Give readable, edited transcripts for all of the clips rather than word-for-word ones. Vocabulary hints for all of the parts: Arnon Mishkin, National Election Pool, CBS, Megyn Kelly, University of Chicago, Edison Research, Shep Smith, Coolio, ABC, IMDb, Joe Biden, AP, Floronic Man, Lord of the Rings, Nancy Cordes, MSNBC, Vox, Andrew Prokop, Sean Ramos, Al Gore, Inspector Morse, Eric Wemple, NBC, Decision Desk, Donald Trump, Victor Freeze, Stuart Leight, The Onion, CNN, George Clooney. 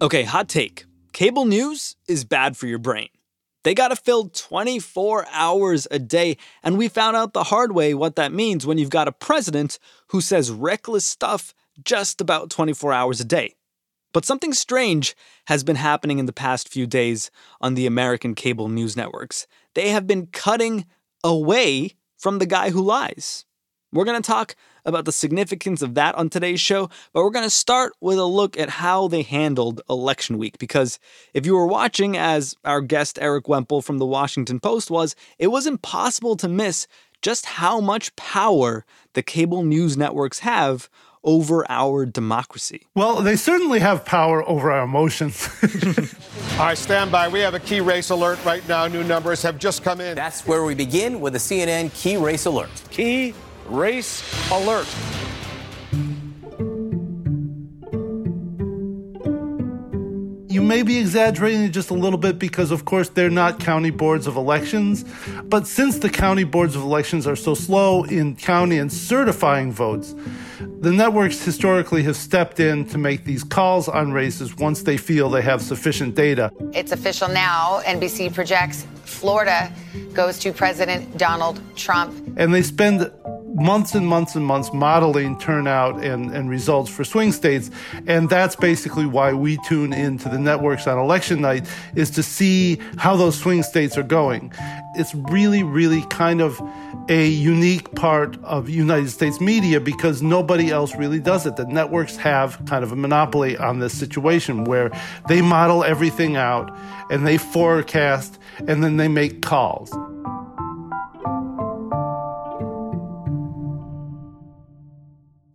Okay, hot take. Cable news is bad for your brain. They gotta fill 24 hours a day, and we found out the hard way what that means when you've got a president who says reckless stuff just about 24 hours a day. But something strange has been happening in the past few days on the American cable news networks. They have been cutting away from the guy who lies. We're going to talk about the significance of that on today's show, but we're going to start with a look at how they handled election week. Because if you were watching, as our guest Eric Wemple from The Washington Post was, it was impossible to miss just how much power the cable news networks have over our democracy. Well, they certainly have power over our emotions. All right, stand by. We have a key race alert right now. New numbers have just come in. That's where we begin with the CNN key race alert. Key race alert. You may be exaggerating it just a little bit because, of course, they're not county boards of elections. But since the county boards of elections are so slow in counting and certifying votes, the networks historically have stepped in to make these calls on races once they feel they have sufficient data. It's official now. NBC projects Florida goes to President Donald Trump. And they spend months and months and months modeling turnout and results for swing states. And that's basically why we tune into the networks on election night, is to see how those swing states are going. It's really, really kind of a unique part of United States media because nobody else really does it. The networks have kind of a monopoly on this situation where they model everything out and they forecast and then they make calls.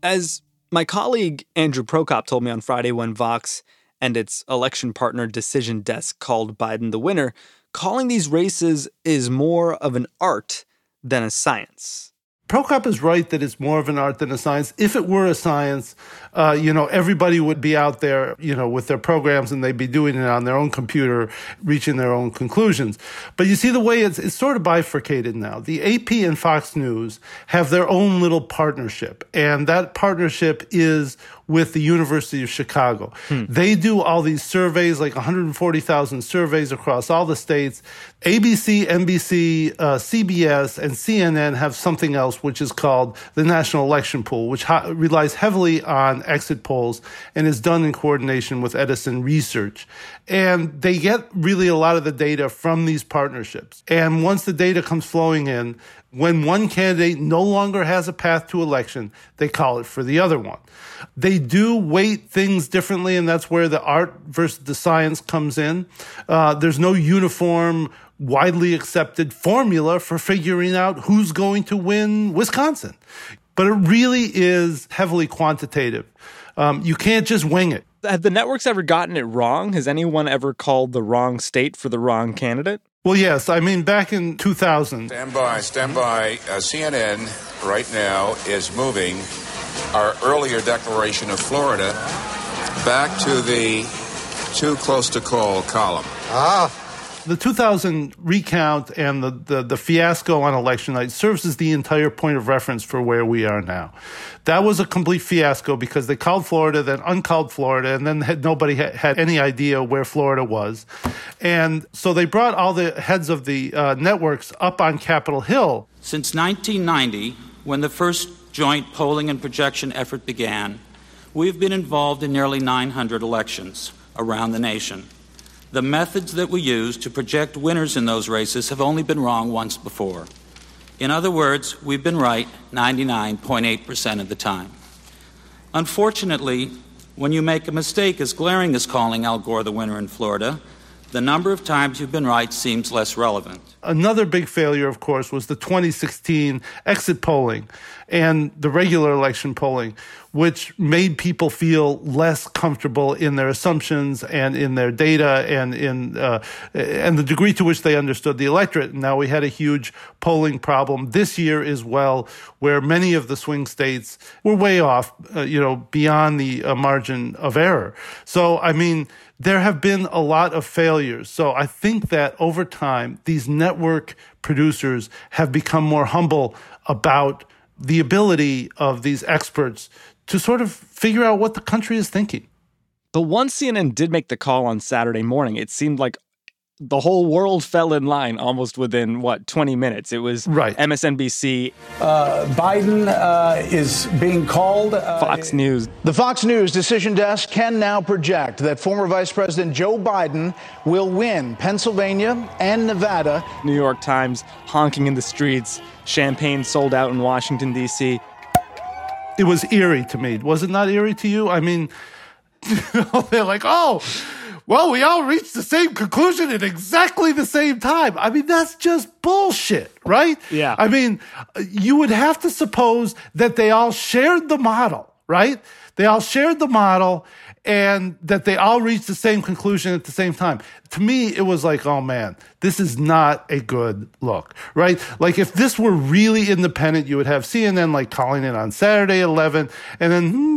As my colleague Andrew Prokop told me on Friday when Vox and its election partner Decision Desk called Biden the winner, calling these races is more of an art than a science. Prokop is right that it's more of an art than a science. If it were a science, everybody would be out there, with their programs and they'd be doing it on their own computer, reaching their own conclusions. But you see the way it's sort of bifurcated now. The AP and Fox News have their own little partnership, and that partnership is with the University of Chicago. They do all these surveys, like 140,000 surveys across all the states. ABC, NBC, CBS, and CNN have something else, which is called the National Election Pool, which relies heavily on exit polls and is done in coordination with Edison Research. And they get really a lot of the data from these partnerships. And once the data comes flowing in, when one candidate no longer has a path to election, they call it for the other one. They do weight things differently, and that's where the art versus the science comes in. There's no uniform, widely accepted formula for figuring out who's going to win Wisconsin. But it really is heavily quantitative. You can't just wing it. Have the networks ever gotten it wrong? Has anyone ever called the wrong state for the wrong candidate? Well, yes. I mean, back in 2000. Stand by. CNN right now is moving our earlier declaration of Florida back to the too close to call column. Ah. The 2000 recount and the fiasco on election night serves as the entire point of reference for where we are now. That was a complete fiasco because they called Florida, then uncalled Florida, and then nobody had any idea where Florida was. And so they brought all the heads of the networks up on Capitol Hill. Since 1990, when the first joint polling and projection effort began, we've been involved in nearly 900 elections around the nation. The methods that we use to project winners in those races have only been wrong once before. In other words, we've been right 99.8% of the time. Unfortunately, when you make a mistake as glaring as calling Al Gore the winner in Florida, the number of times you've been right seems less relevant. Another big failure, of course, was the 2016 exit polling and the regular election polling, which made people feel less comfortable in their assumptions and in their data and in the degree to which they understood the electorate. Now we had a huge polling problem this year as well, where many of the swing states were way off, beyond the margin of error. So, I mean, there have been a lot of failures. So I think that over time, these network producers have become more humble about the ability of these experts to sort of figure out what the country is thinking. But once CNN did make the call on Saturday morning, it seemed like the whole world fell in line almost within, 20 minutes. It was right. MSNBC. Biden is being called. Fox News. The Fox News Decision Desk can now project that former Vice President Joe Biden will win Pennsylvania and Nevada. New York Times honking in the streets. Champagne sold out in Washington, D.C. It was eerie to me. Was it not eerie to you? I mean, they're like, oh, well, we all reached the same conclusion at exactly the same time. I mean, that's just bullshit, right? Yeah. I mean, you would have to suppose that they all shared the model, right? They all shared the model and that they all reached the same conclusion at the same time. To me, it was like, oh, man, this is not a good look, right? Like, if this were really independent, you would have CNN, like, calling it on Saturday 11, and then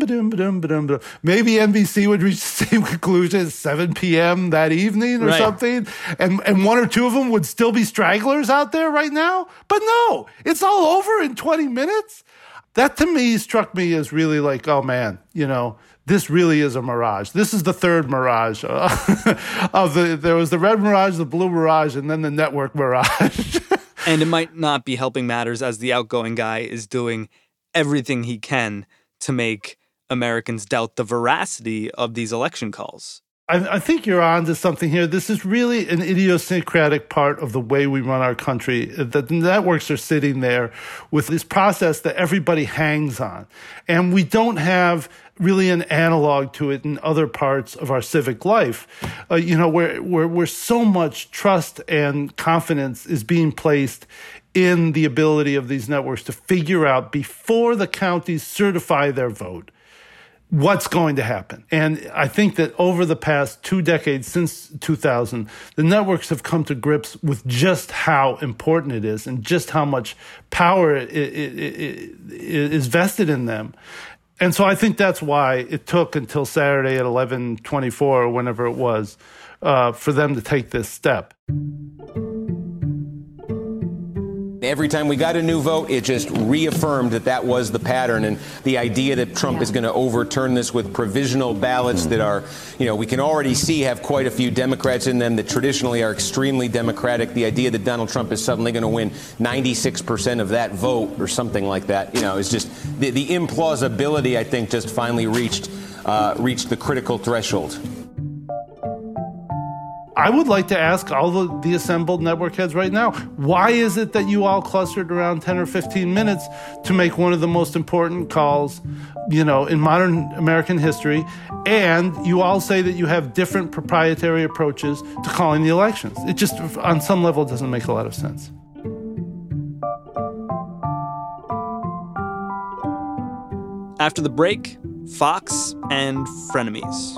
maybe NBC would reach the same conclusion at 7 p.m. that evening or right. something, and one or two of them would still be stragglers out there right now. But no, it's all over in 20 minutes. That, to me, struck me as really like, oh, man, this really is a mirage. This is the third mirage. There was the red mirage, the blue mirage, and then the network mirage. And it might not be helping matters as the outgoing guy is doing everything he can to make Americans doubt the veracity of these election calls. I think you're on to something here. This is really an idiosyncratic part of the way we run our country. The networks are sitting there with this process that everybody hangs on. And we don't have really an analog to it in other parts of our civic life, where so much trust and confidence is being placed in the ability of these networks to figure out before the counties certify their vote what's going to happen. And I think that over the past two decades, since 2000, the networks have come to grips with just how important it is and just how much power it is vested in them. And so I think that's why it took until Saturday at 11:24 or whenever it was for them to take this step. Every time we got a new vote, it just reaffirmed that was the pattern. And the idea that Trump is going to overturn this with provisional ballots that are, we can already see have quite a few Democrats in them that traditionally are extremely Democratic. The idea that Donald Trump is suddenly going to win 96% of that vote or something like that, is just the implausibility, I think, just finally reached the critical threshold. I would like to ask all the assembled network heads right now, why is it that you all clustered around 10 or 15 minutes to make one of the most important calls, in modern American history, and you all say that you have different proprietary approaches to calling the elections? It just, on some level, doesn't make a lot of sense. After the break, Fox and Frenemies.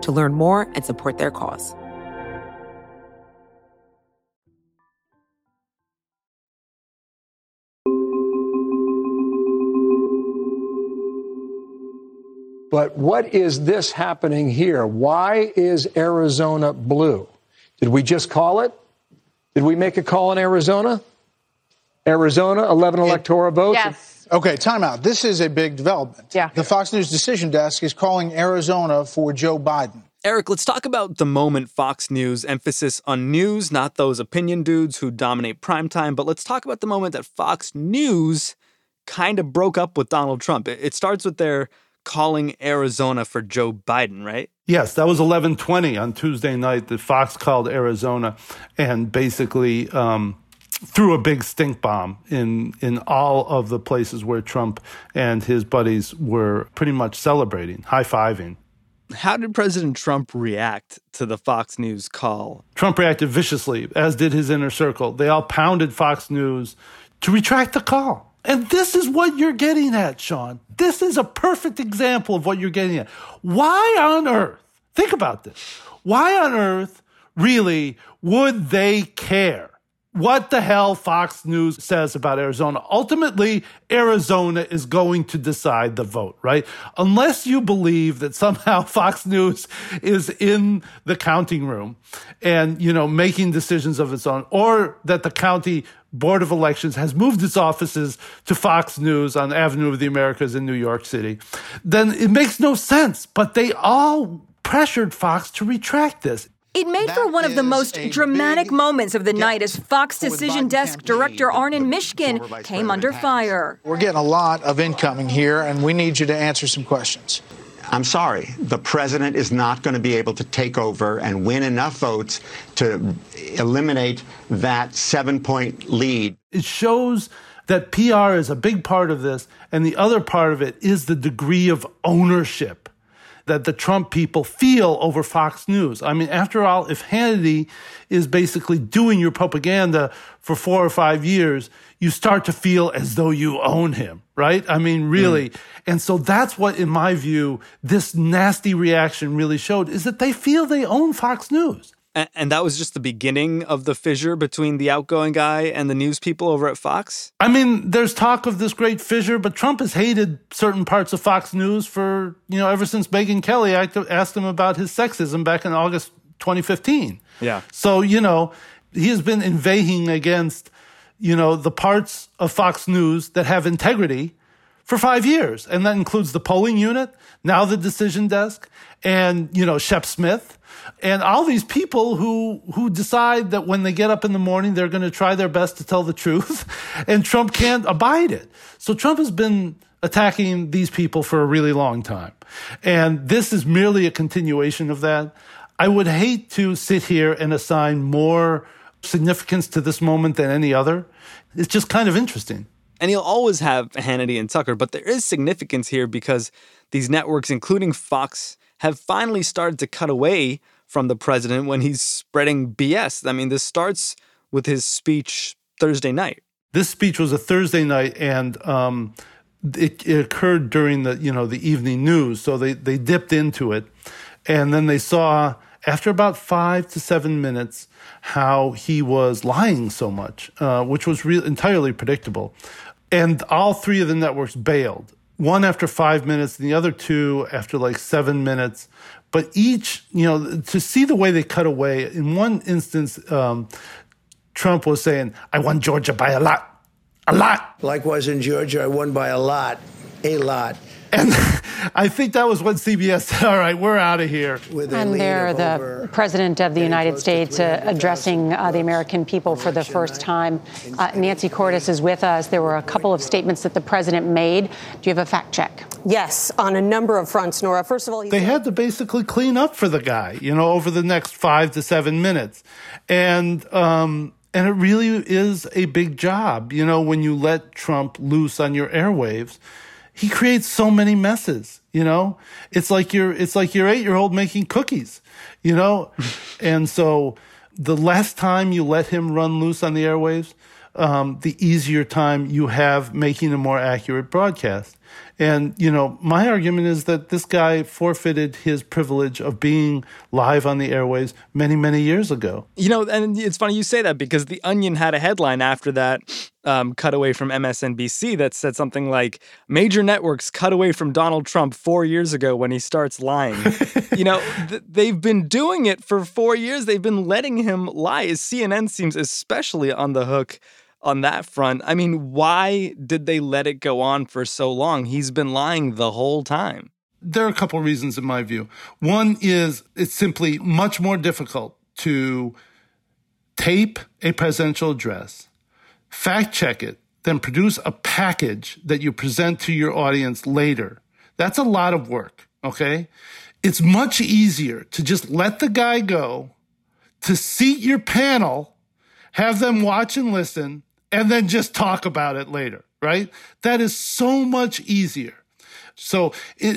to learn more and support their cause. But what is this happening here? Why is Arizona blue? Did we just call it? Did we make a call on Arizona? Arizona, 11 electoral votes. Yes. Okay, time out. This is a big development. Yeah. The Fox News Decision Desk is calling Arizona for Joe Biden. Eric, let's talk about the moment Fox News, emphasis on news, not those opinion dudes who dominate primetime, but let's talk about the moment that Fox News kind of broke up with Donald Trump. It starts with their calling Arizona for Joe Biden, right? Yes, that was 11:20 on Tuesday night that Fox called Arizona and basically threw a big stink bomb in all of the places where Trump and his buddies were pretty much celebrating, high-fiving. How did President Trump react to the Fox News call? Trump reacted viciously, as did his inner circle. They all pounded Fox News to retract the call. And this is what you're getting at, Sean. This is a perfect example of what you're getting at. Why on earth, think about this, why on earth really would they care what the hell Fox News says about Arizona? Ultimately, Arizona is going to decide the vote, right? Unless you believe that somehow Fox News is in the counting room and, you know, making decisions of its own, or that the county Board of Elections has moved its offices to Fox News on the Avenue of the Americas in New York City, then it makes no sense. But they all pressured Fox to retract this. It made that for one of the most dramatic moments of the night as Fox Decision Desk Director Arnon Mishkin came under fire. We're getting a lot of incoming here, and we need you to answer some questions. I'm sorry, the president is not going to be able to take over and win enough votes to eliminate that 7-point lead. It shows that PR is a big part of this, and the other part of it is the degree of ownership that the Trump people feel over Fox News. I mean, after all, if Hannity is basically doing your propaganda for 4 or 5 years, you start to feel as though you own him, right? I mean, really. And so that's what, in my view, this nasty reaction really showed, is that they feel they own Fox News. And that was just the beginning of the fissure between the outgoing guy and the news people over at Fox? I mean, there's talk of this great fissure, but Trump has hated certain parts of Fox News for, you know, ever since Megyn Kelly asked him about his sexism back in August 2015. Yeah. So, you know, he has been inveighing against, you know, the parts of Fox News that have integrity for 5 years. And that includes the polling unit, now the Decision Desk, and, you know, Shep Smith, and all these people who decide that when they get up in the morning, they're going to try their best to tell the truth, and Trump can't abide it. So Trump has been attacking these people for a really long time, and this is merely a continuation of that. I would hate to sit here and assign more significance to this moment than any other. It's just kind of interesting. And he'll always have Hannity and Tucker, but there is significance here because these networks, including Fox, have finally started to cut away from the president when he's spreading BS. I mean, this starts with his speech Thursday night. This speech was a Thursday night, and it occurred during the evening news, so they dipped into it. And then they saw, after about 5 to 7 minutes, how he was lying so much, which was entirely predictable. And all three of the networks bailed, one after 5 minutes and the other two after like 7 minutes. But each, to see the way they cut away, in one instance, Trump was saying, I won Georgia by a lot. Likewise in Georgia, I won by a lot. And I think that was when CBS said, all right, we're out of here. And there, the President of the United States addressing the American people for the first time. Nancy Cordes is with us. There were a couple of statements that the president made. Do you have a fact check? Yes, on a number of fronts, Nora. First of all, they had to basically clean up for the guy, over the next 5 to 7 minutes. And it really is a big job, when you let Trump loose on your airwaves. He creates so many messes, It's like your 8-year-old making cookies, And so the less time you let him run loose on the airwaves, the easier time you have making a more accurate broadcast. And, my argument is that this guy forfeited his privilege of being live on the airwaves many, many years ago. And it's funny you say that because The Onion had a headline after that cutaway from MSNBC that said something like, major networks cut away from Donald Trump 4 years ago when he starts lying. They've been doing it for 4 years. They've been letting him lie. CNN seems especially on the hook on that front. I mean, why did they let it go on for so long? He's been lying the whole time. There are a couple reasons in my view. One is it's simply much more difficult to tape a presidential address, fact check it, then produce a package that you present to your audience later. That's a lot of work, okay? It's much easier to just let the guy go, to seat your panel, have them watch and listen, and then just talk about it later, right? That is so much easier. So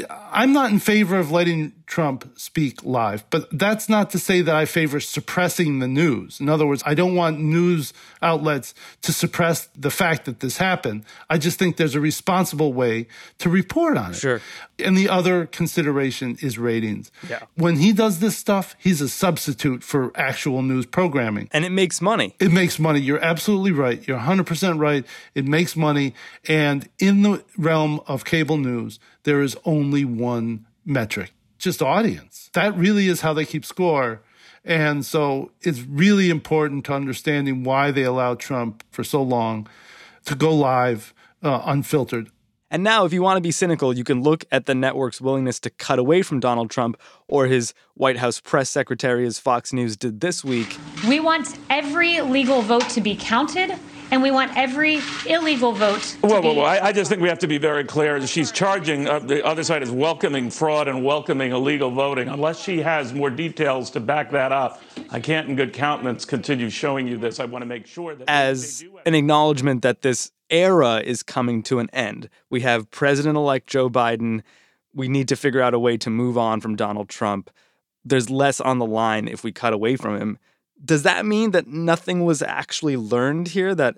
I'm not in favor of letting Trump speak live, but that's not to say that I favor suppressing the news. In other words, I don't want news outlets to suppress the fact that this happened. I just think there's a responsible way to report on it. Sure. And the other consideration is ratings. Yeah. When he does this stuff, he's a substitute for actual news programming. And it makes money. It makes money. You're absolutely right. You're 100% right. It makes money. And in the realm of cable news, there is only one metric, just audience. That really is how they keep score. And so it's really important to understanding why they allowed Trump for so long to go live unfiltered. And now if you want to be cynical, you can look at the network's willingness to cut away from Donald Trump or his White House press secretary, as Fox News did this week. We want every legal vote to be counted. And we want every illegal vote to be... Whoa. I just think we have to be very clear. She's charging, the other side is welcoming fraud and welcoming illegal voting. Unless she has more details to back that up, I can't in good countenance continue showing you this. I want to make sure that... As an acknowledgement that this era is coming to an end. We have President-elect Joe Biden. We need to figure out a way to move on from Donald Trump. There's less on the line if we cut away from him. Does that mean that nothing was actually learned here, that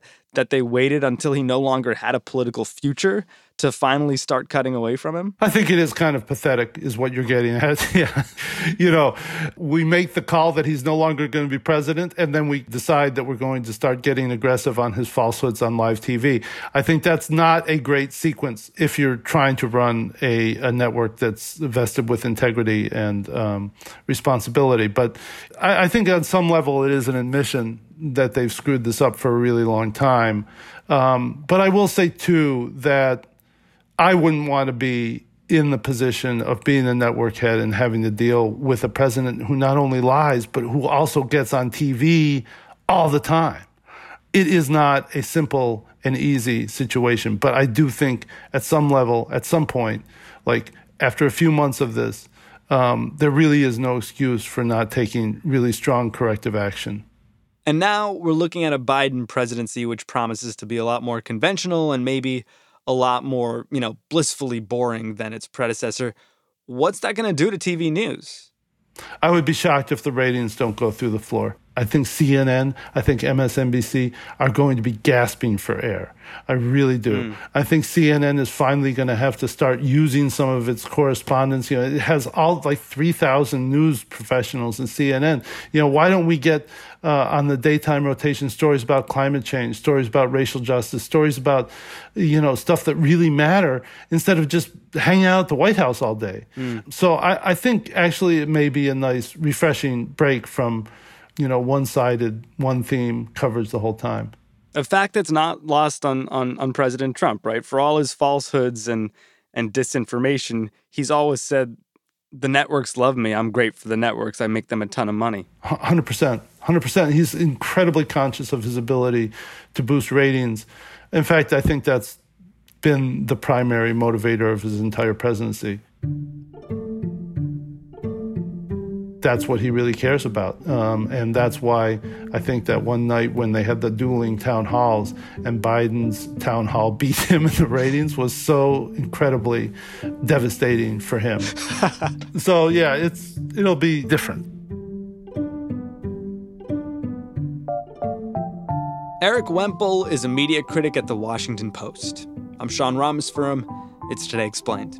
they waited until he no longer had a political future to finally start cutting away from him? I think it is kind of pathetic is what you're getting at. Yeah. We make the call that he's no longer going to be president, and then we decide that we're going to start getting aggressive on his falsehoods on live TV. I think that's not a great sequence if you're trying to run a network that's vested with integrity and responsibility. But I think on some level it is an admission that they've screwed this up for a really long time. But I will say, too, that I wouldn't want to be in the position of being a network head and having to deal with a president who not only lies, but who also gets on TV all the time. It is not a simple and easy situation. But I do think at some level, at some point, like after a few months of this, there really is no excuse for not taking really strong corrective action. And now we're looking at a Biden presidency, which promises to be a lot more conventional and maybe a lot more, blissfully boring than its predecessor. What's that going to do to TV news? I would be shocked if the ratings don't go through the floor. I think CNN, I think MSNBC are going to be gasping for air. I really do. I think CNN is finally going to have to start using some of its correspondence. You know, it has all like 3,000 news professionals in CNN. You know, why don't we get on the daytime rotation stories about climate change, stories about racial justice, stories about, you know, stuff that really matter instead of just hanging out at the White House all day. So I think actually it may be a nice refreshing break from, you know, one-sided, one-theme coverage the whole time. A fact that's not lost on President Trump, right? For all his falsehoods and disinformation, he's always said, the networks love me. I'm great for the networks. I make them a ton of money. 100%. 100%. He's incredibly conscious of his ability to boost ratings. In fact, I think that's been the primary motivator of his entire presidency. That's what he really cares about. And that's why I think that one night when they had the dueling town halls and Biden's town hall beat him in the ratings was so incredibly devastating for him. So, yeah, it'll be different. Eric Wemple is a media critic at The Washington Post. I'm Sean Ramos for him. It's Today Explained.